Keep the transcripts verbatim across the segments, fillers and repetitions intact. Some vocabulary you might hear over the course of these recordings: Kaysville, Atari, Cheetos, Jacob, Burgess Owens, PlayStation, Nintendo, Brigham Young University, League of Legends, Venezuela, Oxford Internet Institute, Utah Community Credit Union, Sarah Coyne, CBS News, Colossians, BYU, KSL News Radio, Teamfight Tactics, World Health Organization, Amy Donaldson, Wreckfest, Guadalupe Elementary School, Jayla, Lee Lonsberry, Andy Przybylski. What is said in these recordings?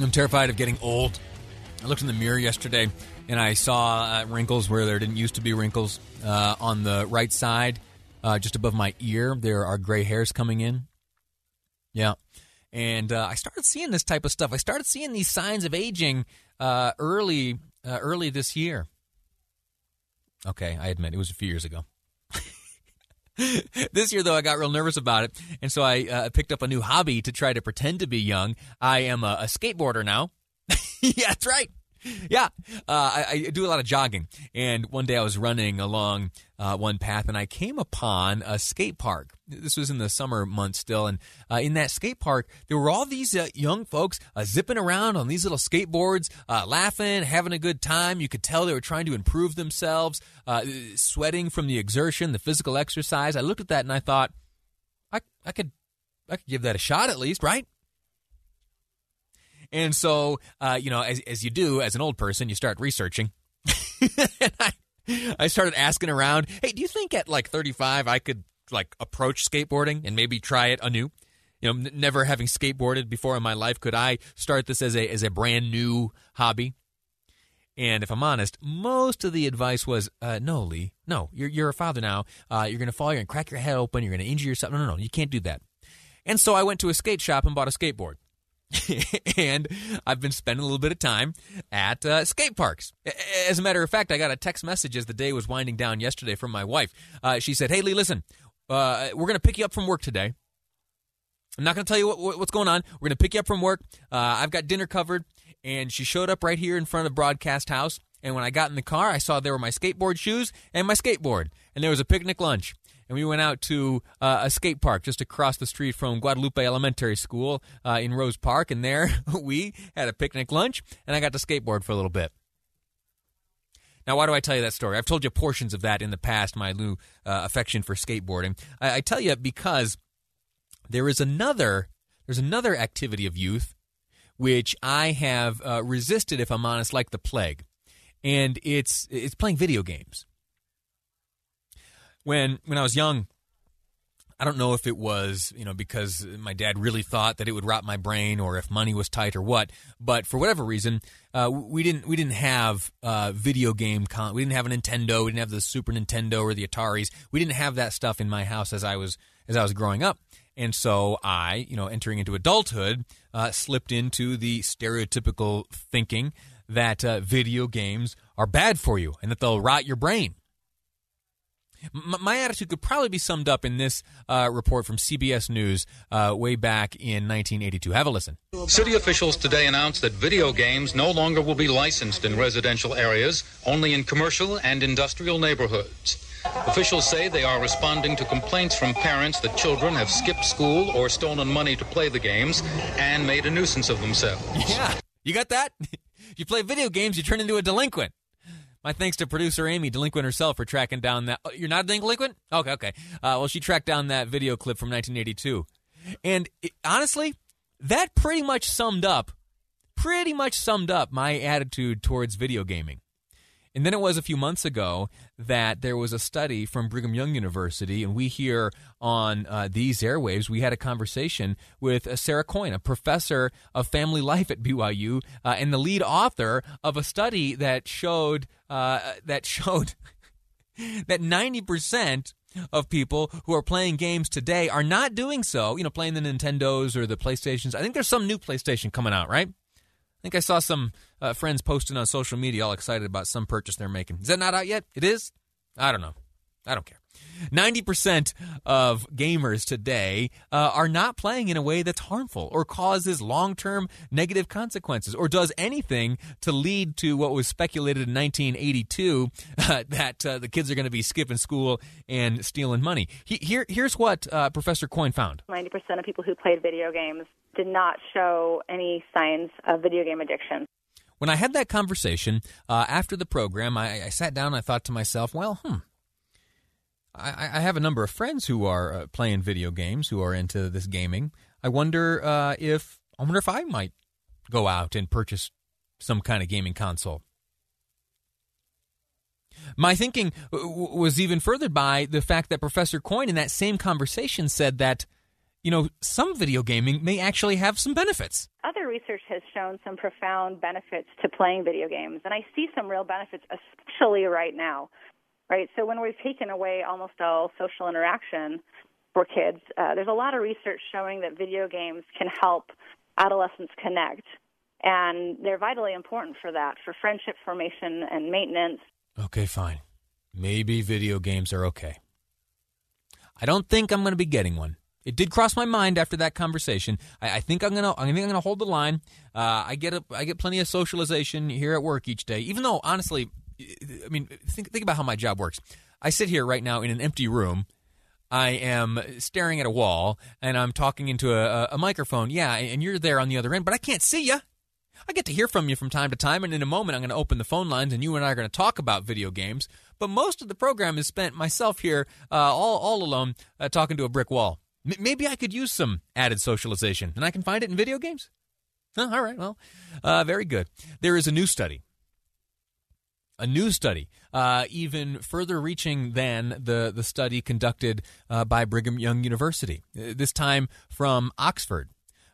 I'm terrified of getting old. I looked in the mirror yesterday, and I saw uh, wrinkles where there didn't used to be wrinkles. Uh, on the right side, uh, just above my ear, there are gray hairs coming in. Yeah. And uh, I started seeing this type of stuff. I started seeing these signs of aging uh, early uh, early this year. Okay, I admit, it was a few years ago. This year, though, I got real nervous about it, and so I uh, picked up a new hobby to try to pretend to be young. I am a, a skateboarder now. Yeah, that's right. Yeah, uh, I, I do a lot of jogging, and one day I was running along uh, one path, and I came upon a skate park. This was in the summer months still, and uh, in that skate park, there were all these uh, young folks uh, zipping around on these little skateboards, uh, laughing, having a good time. You could tell they were trying to improve themselves, uh, sweating from the exertion, the physical exercise. I looked at that, and I thought, I, I could, I could give that a shot at least, right? And so, uh, you know, as as you do, as an old person, you start researching. And I, I started asking around, hey, do you think at like thirty-five I could like approach skateboarding and maybe try it anew? You know, n- never having skateboarded before in my life, could I start this as a as a brand new hobby? And if I'm honest, most of the advice was, uh, no, Lee, no, you're you're a father now. Uh, you're going to fall, you're going to crack your head open, you're going to injure yourself. No, no, no, you can't do that. And so I went to a skate shop and bought a skateboard. And I've been spending a little bit of time at uh, skate parks. As a matter of fact, I got a text message as the day was winding down yesterday from my wife. Uh, she said, hey, Lee, listen, uh, we're going to pick you up from work today. I'm not going to tell you what, what's going on. We're going to pick you up from work. Uh, I've got dinner covered. And she showed up right here in front of the broadcast house. And when I got in the car, I saw there were my skateboard shoes and my skateboard. And there was a picnic lunch. And we went out to uh, a skate park just across the street from Guadalupe Elementary School uh, in Rose Park. And there we had a picnic lunch, and I got to skateboard for a little bit. Now, why do I tell you that story? I've told you portions of that in the past, my new uh, affection for skateboarding. I, I tell you because there is another, there's another activity of youth which I have uh, resisted, if I'm honest, like the plague. And it's it's playing video games. When when I was young, I don't know if it was, you know, because my dad really thought that it would rot my brain or if money was tight or what, but for whatever reason, uh, we didn't we didn't have uh, video game con- we didn't have a Nintendo, we didn't have the Super Nintendo or the Ataris. We didn't have that stuff in my house as I was as I was growing up. And so I, you know, entering into adulthood, uh, slipped into the stereotypical thinking that uh, video games are bad for you and that they'll rot your brain. My attitude could probably be summed up in this uh, report from C B S News uh, way back in nineteen eighty-two. Have a listen. City officials today announced that video games no longer will be licensed in residential areas, only in commercial and industrial neighborhoods. Officials say they are responding to complaints from parents that children have skipped school or stolen money to play the games and made a nuisance of themselves. Yeah, you got that? You play video games, you turn into a delinquent. My thanks to producer Amy, delinquent herself, for tracking down that... Oh, you're not a delinquent? Okay, okay. Uh, well, she tracked down that video clip from nineteen eighty-two. And it, honestly, that pretty much summed up, pretty much summed up my attitude towards video gaming. And then it was a few months ago that there was a study from Brigham Young University, and we here on uh, these airwaves, we had a conversation with uh, Sarah Coyne, a professor of family life at B Y U, uh, and the lead author of a study that showed uh, that showed that ninety percent of people who are playing games today are not doing so, you know, playing the Nintendos or the PlayStations. I think there's some new PlayStation coming out, right? I think I saw some uh, friends posting on social media all excited about some purchase they're making. Is that not out yet? It is? I don't know. I don't care. ninety percent of gamers today uh, are not playing in a way that's harmful or causes long-term negative consequences or does anything to lead to what was speculated in nineteen eighty-two uh, that uh, the kids are going to be skipping school and stealing money. He, here, here's what uh, Professor Coyne found. ninety percent of people who played video games did not show any signs of video game addiction. When I had that conversation uh, after the program, I, I sat down and I thought to myself, well, hmm. I have a number of friends who are playing video games, who are into this gaming. I wonder uh, if I wonder if I might go out and purchase some kind of gaming console. My thinking w- was even furthered by the fact that Professor Coyne in that same conversation said that, you know, some video gaming may actually have some benefits. Other research has shown some profound benefits to playing video games, and I see some real benefits, especially right now. Right, so when we've taken away almost all social interaction for kids, uh, there's a lot of research showing that video games can help adolescents connect, and they're vitally important for that, for friendship formation and maintenance. Okay, fine. Maybe video games are okay. I don't think I'm going to be getting one. It did cross my mind after that conversation. I, I think I'm gonna. I think I'm gonna hold the line. Uh, I get a, I get plenty of socialization here at work each day, even though honestly. I mean, think think about how my job works. I sit here right now in an empty room. I am staring at a wall, and I'm talking into a, a microphone. Yeah, and you're there on the other end, but I can't see you. I get to hear from you from time to time, and in a moment I'm going to open the phone lines, and you and I are going to talk about video games. But most of the program is spent myself here, uh, all, all alone, uh, talking to a brick wall. M- maybe I could use some added socialization, and I can find it in video games? Huh, all right, well, uh, very good. There is a new study. A new study, uh, even further reaching than the, the study conducted uh, by Brigham Young University, this time from Oxford.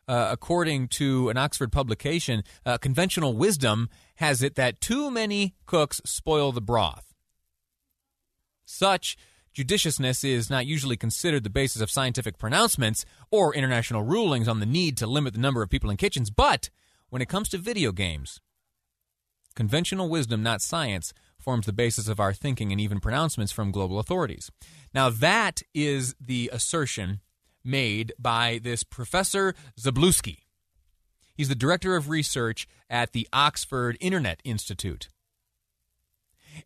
Uh, according to an Oxford publication, uh, conventional wisdom has it that too many cooks spoil the broth. Such judiciousness is not usually considered the basis of scientific pronouncements or international rulings on the need to limit the number of people in kitchens, but when it comes to video games, conventional wisdom, not science, forms the basis of our thinking and even pronouncements from global authorities. Now, that is the assertion made by this Professor Przybylski. He's the director of research at the Oxford Internet Institute.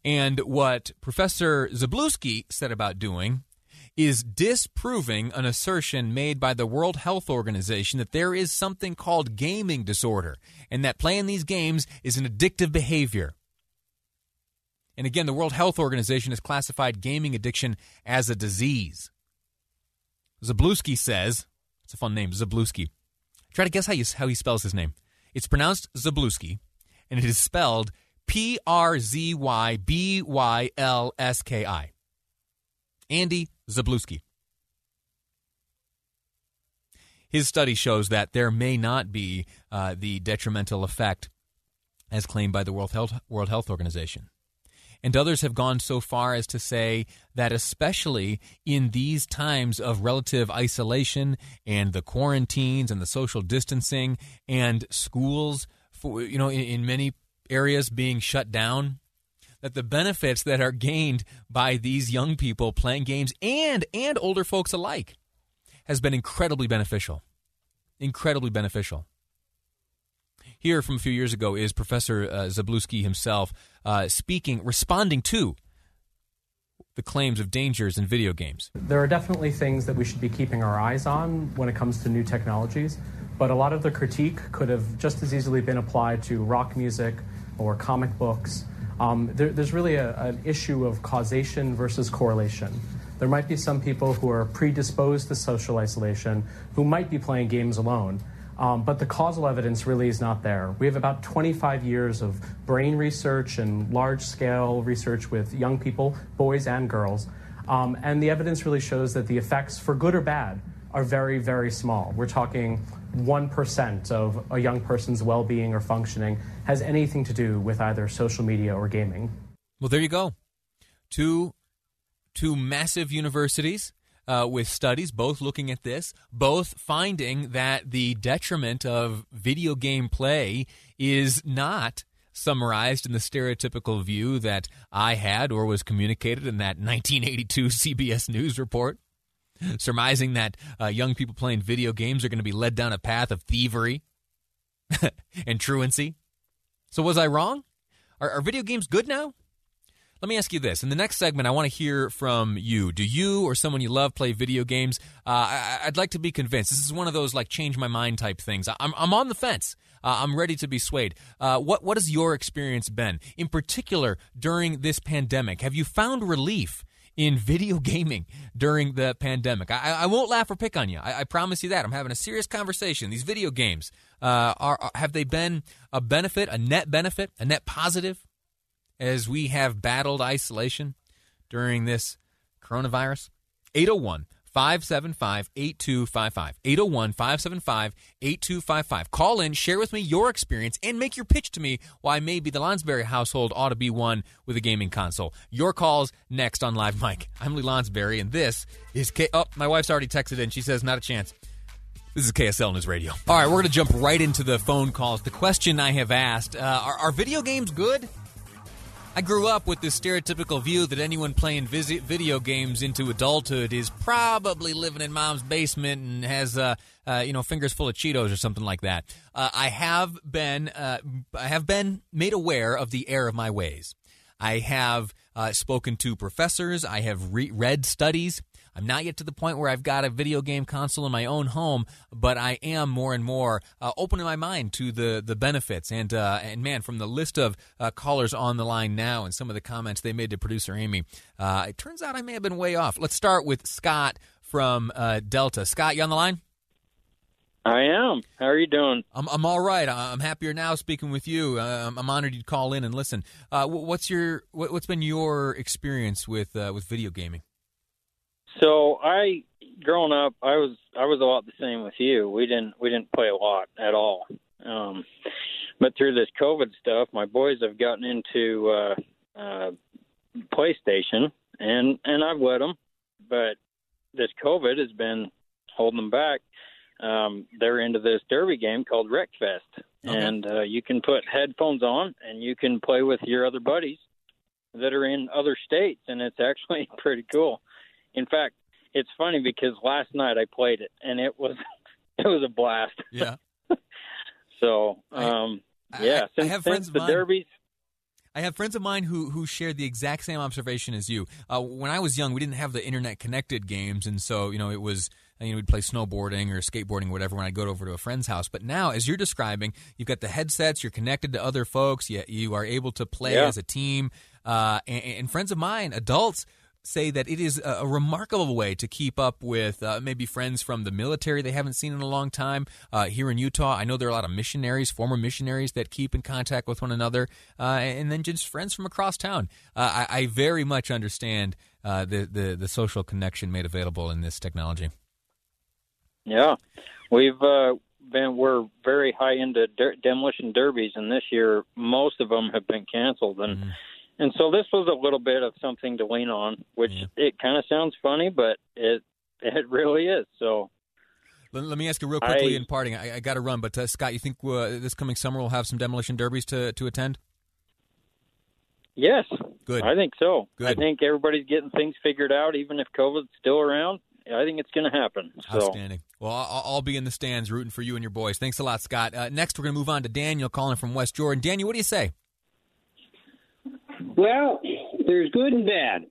And what Professor Przybylski said about doing is disproving an assertion made by the World Health Organization that there is something called gaming disorder and that playing these games is an addictive behavior. And again, the World Health Organization has classified gaming addiction as a disease. Przybylski says, it's a fun name, Przybylski. Try to guess how, you, how he spells his name. It's pronounced Przybylski, and it is spelled P R Z Y B Y L S K I. Andy Przybylski. His study shows that there may not be uh, the detrimental effect as claimed by the World Health, World Health Organization. And others have gone so far as to say that especially in these times of relative isolation and the quarantines and the social distancing and schools, for, you know, in, in many areas being shut down, that the benefits that are gained by these young people playing games and and older folks alike has been incredibly beneficial. Incredibly beneficial. Here from a few years ago is Professor uh, Przybylski himself uh, speaking, responding to the claims of dangers in video games. There are definitely things that we should be keeping our eyes on when it comes to new technologies, but a lot of the critique could have just as easily been applied to rock music or comic books. Um, there, there's really a, an issue of causation versus correlation. There might be some people who are predisposed to social isolation who might be playing games alone, um, but the causal evidence really is not there. We have about twenty-five years of brain research and large-scale research with young people, boys and girls, um, and the evidence really shows that the effects, for good or bad, are very, very small. We're talking one percent of a young person's well-being or functioning has anything to do with either social media or gaming. Well, there you go. Two, two massive universities uh, with studies, both looking at this, both finding that the detriment of video game play is not summarized in the stereotypical view that I had or was communicated in that nineteen eighty-two C B S News report, surmising that uh, young people playing video games are going to be led down a path of thievery and truancy. So was I wrong? Are, are video games good now? Let me ask you this. In the next segment, I want to hear from you. Do you or someone you love play video games? Uh, I, I'd like to be convinced. This is one of those, like, change my mind type things. I'm, I'm on the fence. Uh, I'm ready to be swayed. Uh, what, what has your experience been? In particular, during this pandemic, have you found relief in video gaming during the pandemic? I, I won't laugh or pick on you. I, I promise you that. I'm having a serious conversation. These video games, uh, are, are have they been a benefit, a net benefit, a net positive as we have battled isolation during this coronavirus? eight oh one, five seven five, eight two five five. eight oh one, five seven five, eight two five five. Call in, share with me your experience, and make your pitch to me why maybe the Lonsberry household ought to be one with a gaming console. Your calls next on Live Mike. I'm Lee Lonsberry, and this is K... Oh, my wife's already texted in. She says, not a chance. This is K S L News Radio. All right, we're going to jump right into the phone calls. The question I have asked, uh, are, are video games good? I grew up with this stereotypical view that anyone playing video games into adulthood is probably living in mom's basement and has, uh, uh, you know, fingers full of Cheetos or something like that. Uh, I have been, uh, I have been made aware of the error of my ways. I have uh, spoken to professors. I have re- read studies. I'm not yet to the point where I've got a video game console in my own home, but I am more and more uh, opening my mind to the the benefits. And, uh, and man, from the list of uh, callers on the line now and some of the comments they made to producer Amy, uh, it turns out I may have been way off. Let's start with Scott from uh, Delta. Scott, you on the line? I am. How are you doing? I'm, I'm all right. I'm happier now speaking with you. Uh, I'm honored you'd call in and listen. Uh, what's your what's been your experience with uh, with video gaming? So I, growing up, I was I was a lot the same with you. We didn't we didn't play a lot at all. Um, but through this COVID stuff, my boys have gotten into uh, uh, PlayStation, and and I've let them. But this COVID has been holding them back. Um, they're into this derby game called Wreckfest, okay. and uh, you can put headphones on and you can play with your other buddies that are in other states, and it's actually pretty cool. In fact, it's funny because last night I played it, and it was it was a blast. Yeah. so, um, I, yeah, I, since, I have since friends the of mine, derbies. I have friends of mine who, who shared the exact same observation as you. Uh, when I was young, we didn't have the internet-connected games, and so, you know, it was... You know, we'd play snowboarding or skateboarding or whatever when I'd go over to a friend's house. But now, as you're describing, you've got the headsets, you're connected to other folks, you, you are able to play yeah. as a team. Uh, and, and friends of mine, adults, say that it is a remarkable way to keep up with uh, maybe friends from the military they haven't seen in a long time. Uh, here in Utah, I know there are a lot of missionaries, former missionaries that keep in contact with one another, uh, and then just friends from across town. Uh, I, I very much understand uh, the, the, the social connection made available in this technology. Yeah, we've uh, been we're very high into der- demolition derbies, and this year most of them have been canceled, and mm-hmm. and so this was a little bit of something to lean on, which yeah. it kind of sounds funny, but it it really is. So let, let me ask you real quickly I, in parting. I, I got to run, but uh, Scott, you think uh, this coming summer we'll have some demolition derbies to, to attend? Yes, good. I think so. Good. I think everybody's getting things figured out, even if COVID's still around. I think it's going to happen. So. Outstanding. Well, I'll, I'll be in the stands rooting for you and your boys. Thanks a lot, Scott. Uh, next, we're going to move on to Daniel calling from West Jordan. Daniel, what do you say? Well, there's good and bad.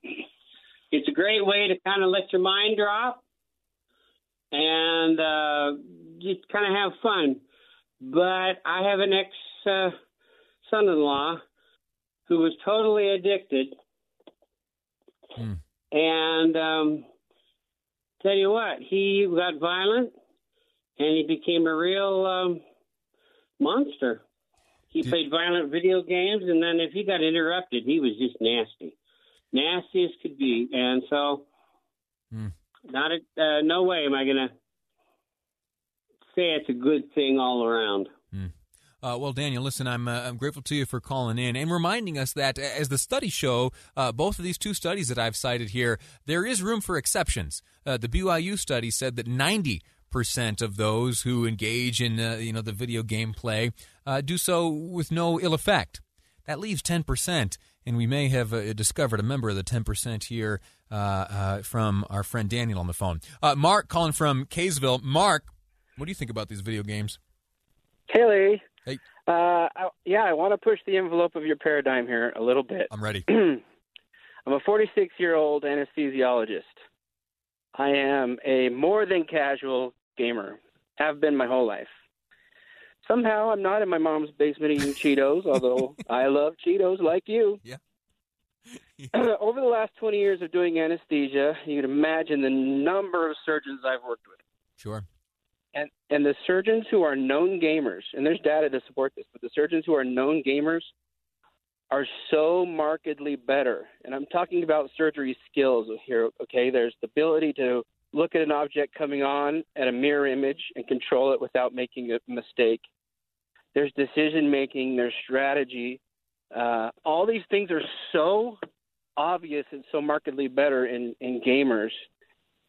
It's a great way to kind of let your mind drop and uh, just kind of have fun. But I have an ex-son-in-law uh, who was totally addicted. Hmm. And... Um, Tell you what, he got violent, and he became a real um, monster. He Did... played violent video games, and then if he got interrupted, he was just nasty. Nasty as could be. And so, mm. not a, uh, no way am I going to say it's a good thing all around. Mm. Uh, well, Daniel, listen, I'm uh, I'm grateful to you for calling in and reminding us that, as the studies show, uh, both of these two studies that I've cited here, there is room for exceptions. Uh, the B Y U study said that ninety percent of those who engage in uh, you know the video game play uh, do so with no ill effect. That leaves ten percent, and we may have uh, discovered a member of the ten percent here uh, uh, from our friend Daniel on the phone. Uh, Mark calling from Kaysville. Mark, what do you think about these video games? Haley. Hey. Uh, I, yeah, I want to push the envelope of your paradigm here a little bit. I'm ready. I'm a forty-six-year-old anesthesiologist. I am a more than casual gamer. Have been my whole life. Somehow I'm not in my mom's basement eating Cheetos, although I love Cheetos like you. Yeah. Yeah. Over the last twenty years of doing anesthesia, you can imagine the number of surgeons I've worked with. Sure. And, and the surgeons who are known gamers, and there's data to support this, but the surgeons who are known gamers are so markedly better. And I'm talking about surgery skills here, okay? There's the ability to look at an object coming on at a mirror image and control it without making a mistake. There's decision-making, there's strategy. Uh, all these things are so obvious and so markedly better in, in gamers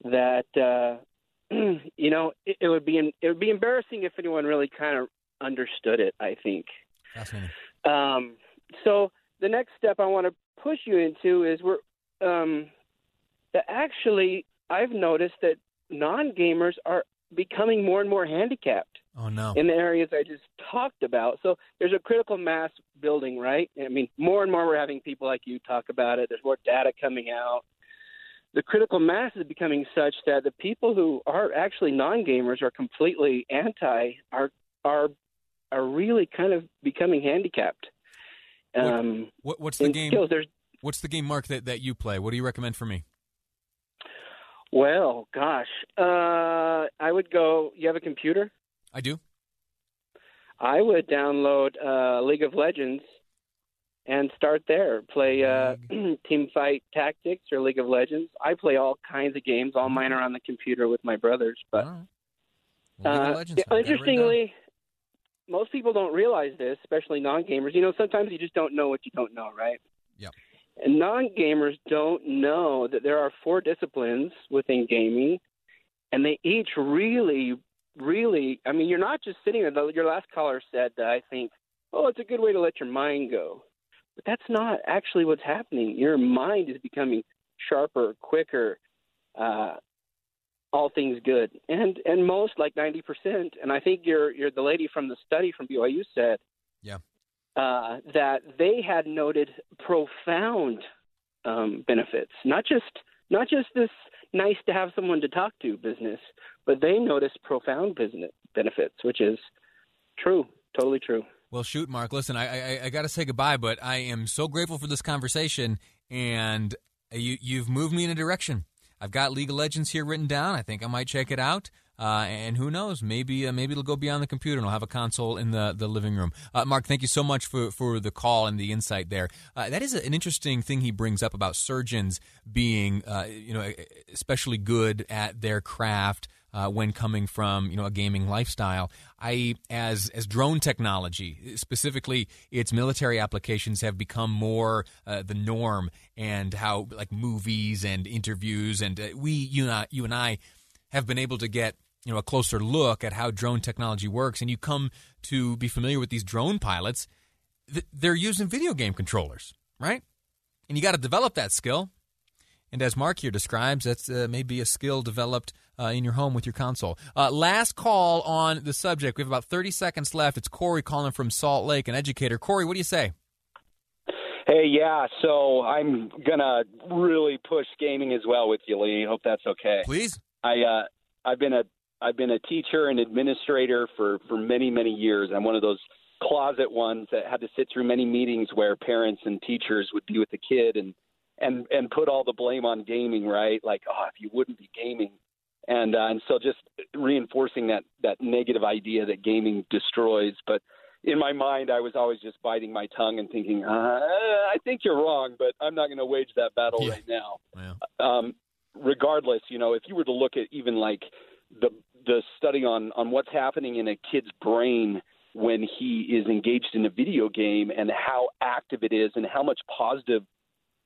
that uh, – you know, it, it would be it would be embarrassing if anyone really kind of understood it, I think. Fascinating. Um, so the next step I want to push you into is we're um, that actually I've noticed that non-gamers are becoming more and more handicapped. Oh no! In the areas I just talked about. So there's a critical mass building, right? I mean, more and more we're having people like you talk about it. There's more data coming out. The critical mass is becoming such that the people who are actually non-gamers are completely anti, are are are really kind of becoming handicapped. Um, what, what, what's the game? Skills, what's the game, Mark, that, that you play? What do you recommend for me? Well, gosh, uh, I would go. You have a computer? I do. I would download uh, League of Legends. And start there. Play uh, Teamfight Tactics or League of Legends. I play all kinds of games. All mine are on the computer with my brothers. But right. well, uh, Legends, uh, interestingly, most people don't realize this, especially non-gamers. You know, sometimes you just don't know what you don't know, right? Yep. And non-gamers don't know that there are four disciplines within gaming, and they each really, really. I mean, you're not just sitting there. Your last caller said that I think, oh, it's a good way to let your mind go. But that's not actually what's happening. Your mind is becoming sharper, quicker, uh, all things good. And and most, like ninety percent, and I think you're, you're the lady from the study from B Y U said yeah. uh, that they had noted profound um, benefits, not just not just this nice to have someone to talk to business, but they noticed profound business benefits, which is true, totally true. Well, shoot, Mark. Listen, I I, I got to say goodbye, but I am so grateful for this conversation, and you you've moved me in a direction. I've got League of Legends here written down. I think I might check it out, uh, and who knows? Maybe uh, maybe it'll go beyond the computer, and I'll have a console in the, the living room. Uh, Mark, thank you so much for, for the call and the insight there. Uh, that is an interesting thing he brings up about surgeons being uh, you know especially good at their craft. Uh, when coming from you know a gaming lifestyle, I as as drone technology specifically, its military applications have become more uh, the norm, and how like movies and interviews and uh, we you and I, you and I have been able to get you know a closer look at how drone technology works, and you come to be familiar with these drone pilots. Th- they're using video game controllers, right? And you got to develop that skill. And as Mark here describes, that's uh, maybe a skill developed uh, in your home with your console. Uh, last call on the subject. We have about thirty seconds left. It's Corey calling from Salt Lake, an educator. Corey, what do you say? Hey, yeah, so I'm going to really push gaming as well with you, Lee. Hope that's okay. Please. I, uh, I've been a I've been a teacher and administrator for, for many, many years. I'm one of those closet ones that had to sit through many meetings where parents and teachers would be with the kid and And, and put all the blame on gaming, right? Like, oh, if you wouldn't be gaming. And uh, and so just reinforcing that, that negative idea that gaming destroys. But in my mind, I was always just biting my tongue and thinking, uh, I think you're wrong, but I'm not going to wage that battle yeah. right now. Yeah. Um, regardless, you know, if you were to look at even like the the study on, on what's happening in a kid's brain when he is engaged in a video game and how active it is and how much positive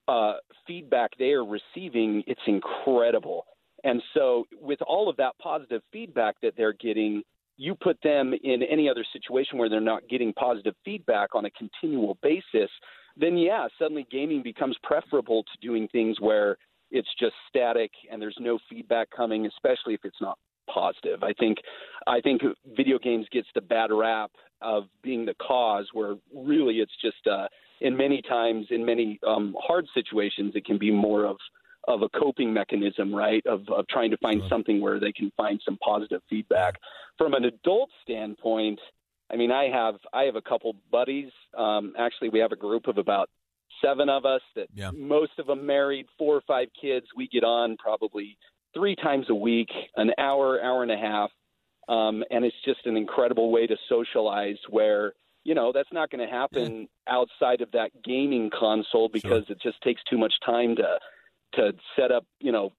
uh, feedback they are receiving, it's incredible. And so with all of that positive feedback that they're getting, you put them in any other situation where they're not getting positive feedback on a continual basis, then yeah, suddenly gaming becomes preferable to doing things where it's just static and there's no feedback coming, especially if it's not positive. I think I think video games gets the bad rap of being the cause, where really it's just uh, in many times, in many um, hard situations, it can be more of of a coping mechanism, right, of, of trying to find something where they can find some positive feedback. From an adult standpoint, I mean, I have I have a couple buddies. Um, actually, we have a group of about seven of us that yeah. most of them married, four or five kids. We get on probably three times a week, an hour, hour and a half, um, and it's just an incredible way to socialize where, you know, that's not going to happen yeah. outside of that gaming console because sure. it just takes too much time to – to set up, you know,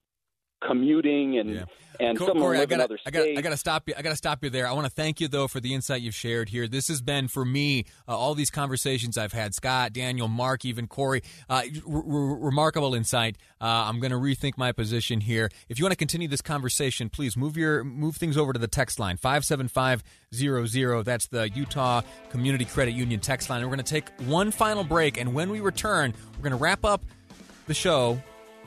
commuting and yeah. and Corey, some Corey, I gotta, other I gotta, I gotta stop you. I gotta stop you there. I want to thank you though for the insight you've shared here. This has been for me uh, all these conversations I've had. Scott, Daniel, Mark, even Corey. Uh, r- r- remarkable insight. Uh, I'm going to rethink my position here. If you want to continue this conversation, please move your move things over to the text line five seven five zero zero. That's the Utah Community Credit Union text line. And we're going to take one final break, and when we return, we're going to wrap up the show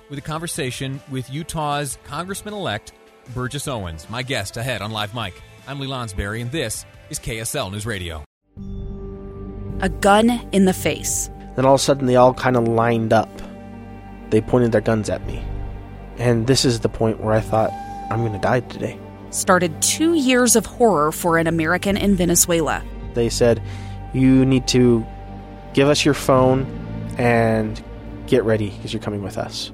with a conversation with Utah's Congressman-elect Burgess Owens, my guest ahead on Live Mike. I'm Lee Lonsberry, and this is K S L News Radio. A gun in the face. Then all of a sudden, they all kind of lined up. They pointed their guns at me. And this is the point where I thought, I'm going to die today. Started two years of horror for an American in Venezuela. They said, you need to give us your phone and get ready because you're coming with us.